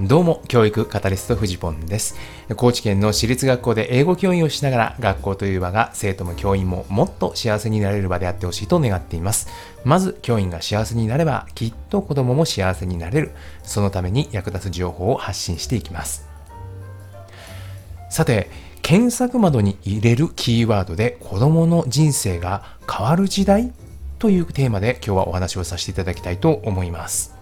どうも教育カタリストフジポンです。高知県の私立学校で英語教員をしながら、学校という場が生徒も教員ももっと幸せになれる場であってほしいと願っています。まず教員が幸せになれば、きっと子どもも幸せになれる。そのために役立つ情報を発信していきます。さて、検索窓に入れるキーワードで子どもの人生が変わる時代というテーマで今日はお話をさせていただきたいと思います。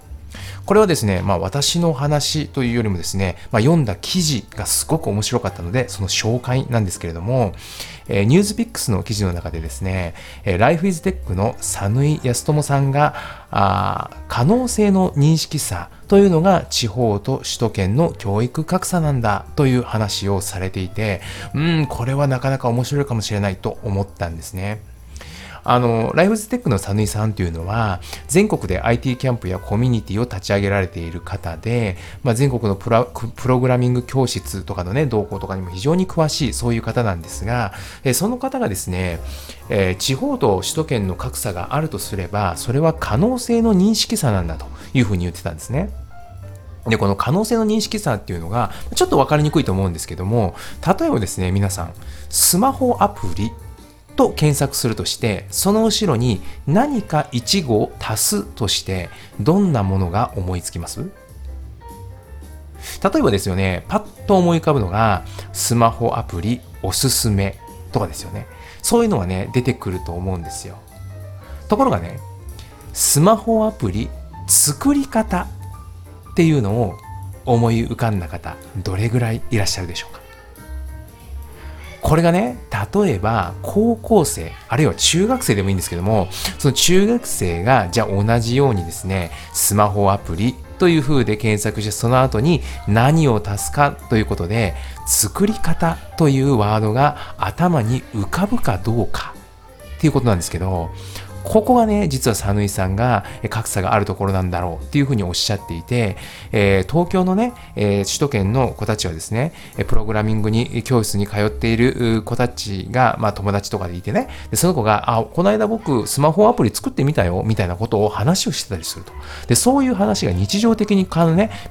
これはですね、私の話というよりもですね、読んだ記事がすごく面白かったので、その紹介なんですけれども、ニュースピックスの記事の中でですね、Life is Tech の讃井康友さんが、可能性の認識差というのが地方と首都圏の教育格差なんだという話をされていて、これはなかなか面白いかもしれないと思ったんですね。ライフズテックの讃井さんというのは、全国で IT キャンプやコミュニティを立ち上げられている方で、全国のプログラミング教室とかのね、動向とかにも非常に詳しい、そういう方なんですが、その方がですね、地方と首都圏の格差があるとすれば、それは可能性の認識差なんだというふうに言ってたんですね。で、この可能性の認識差っていうのがちょっと分かりにくいと思うんですけども、例えばですね、皆さんスマホアプリと検索するとして、その後ろに何か1語を足すとして、どんなものが思いつきます？例えばですよね、パッと思い浮かぶのがスマホアプリおすすめとかですよね。そういうのがね、出てくると思うんですよ。ところがね、スマホアプリ作り方っていうのを思い浮かんだ方、どれぐらいいらっしゃるでしょうか？これがね、例えば高校生、あるいは中学生でもいいんですけども、その中学生がじゃあ同じようにですね、スマホアプリという風で検索して、その後に何を足すかということで、作り方というワードが頭に浮かぶかどうかっていうことなんですけど、ここがね、実は讃井さんが格差があるところなんだろうっていうふうにおっしゃっていて、東京のね、首都圏の子たちはですね、プログラミングに教室に通っている子たちが、友達とかでいてね、でその子が、この間僕スマホアプリ作ってみたよみたいなことを話をしてたりすると。で、そういう話が日常的に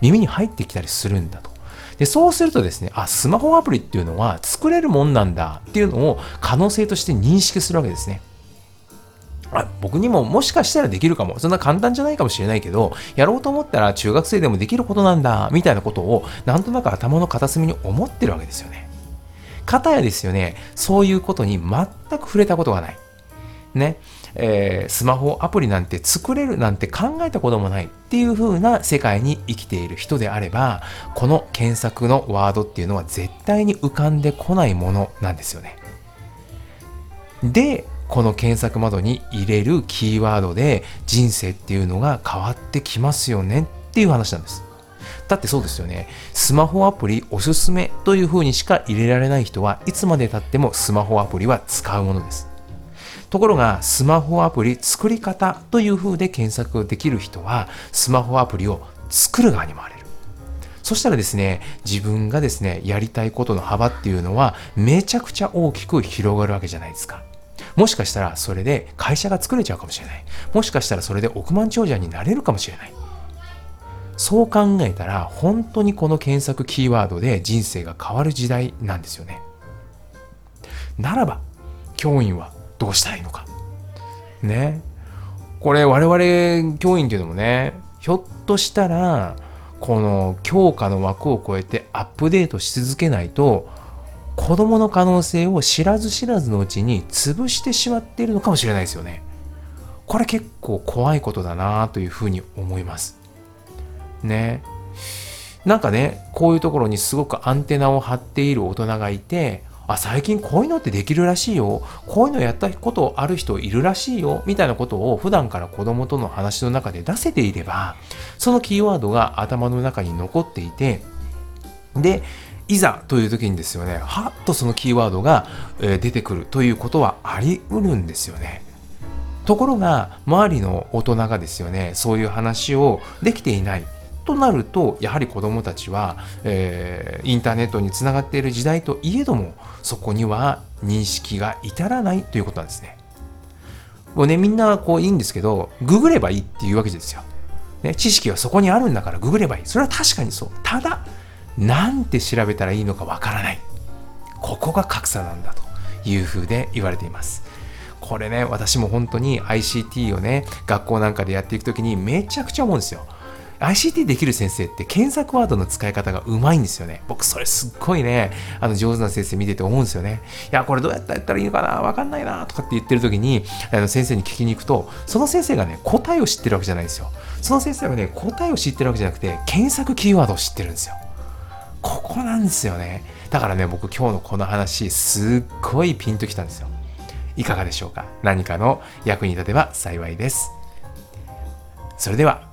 耳に入ってきたりするんだと。で、そうするとですね、スマホアプリっていうのは作れるもんなんだっていうのを可能性として認識するわけですね。僕にももしかしたらできるかも。そんな簡単じゃないかもしれないけど、やろうと思ったら中学生でもできることなんだみたいなことを、なんとなく頭の片隅に思ってるわけですよね。かたやですよね、そういうことに全く触れたことがないね、スマホアプリなんて作れるなんて考えたこともないっていう風な世界に生きている人であれば、この検索のワードっていうのは絶対に浮かんでこないものなんですよね。で、この検索窓に入れるキーワードで人生っていうのが変わってきますよねっていう話なんです。だってそうですよね。スマホアプリおすすめというふうにしか入れられない人は、いつまで経ってもスマホアプリは使うものです。ところが、スマホアプリ作り方というふうで検索できる人は、スマホアプリを作る側に回れる。そしたらですね、自分がですね、やりたいことの幅っていうのはめちゃくちゃ大きく広がるわけじゃないですか。もしかしたらそれで会社が作れちゃうかもしれない。もしかしたらそれで億万長者になれるかもしれない。そう考えたら、本当にこの検索キーワードで人生が変わる時代なんですよね。ならば教員はどうしたらいいのかね。これ我々教員っていうのもね、ひょっとしたらこの教科の枠を超えてアップデートし続けないと、子供の可能性を知らず知らずのうちに潰してしまっているのかもしれないですよね。これ結構怖いことだなというふうに思いますね。なんかね、こういうところにすごくアンテナを張っている大人がいて、最近こういうのってできるらしいよ、こういうのやったことある人いるらしいよみたいなことを普段から子供との話の中で出せていれば、そのキーワードが頭の中に残っていて、でいざという時にですよね、はっとそのキーワードが出てくるということはありうるんですよね。ところが周りの大人がですよね、そういう話をできていないとなると、やはり子どもたちは、インターネットにつながっている時代といえども、そこには認識が至らないということなんですね。もうね、みんなこういいんですけど、ググればいいっていうわけですよ。ね、知識はそこにあるんだからググればいい。それは確かにそう。ただ、なんて調べたらいいのかわからない。ここが格差なんだというふうで言われています。これね、私も本当に ICT をね、学校なんかでやっていくときにめちゃくちゃ思うんですよ。ICT できる先生って検索ワードの使い方がうまいんですよね。僕それすっごいね、上手な先生見てて思うんですよね。いや、これどうやったらやったらいいのかな、わかんないなとかって言ってる時に先生に聞きに行くと、その先生がね、答えを知ってるわけじゃないんですよ。その先生がね、答えを知ってるわけじゃなくて、検索キーワードを知ってるんですよ。ここなんですよね。だからね、僕今日のこの話すっごいピンときたんですよ。いかがでしょうか。何かの役に立てば幸いです。それでは。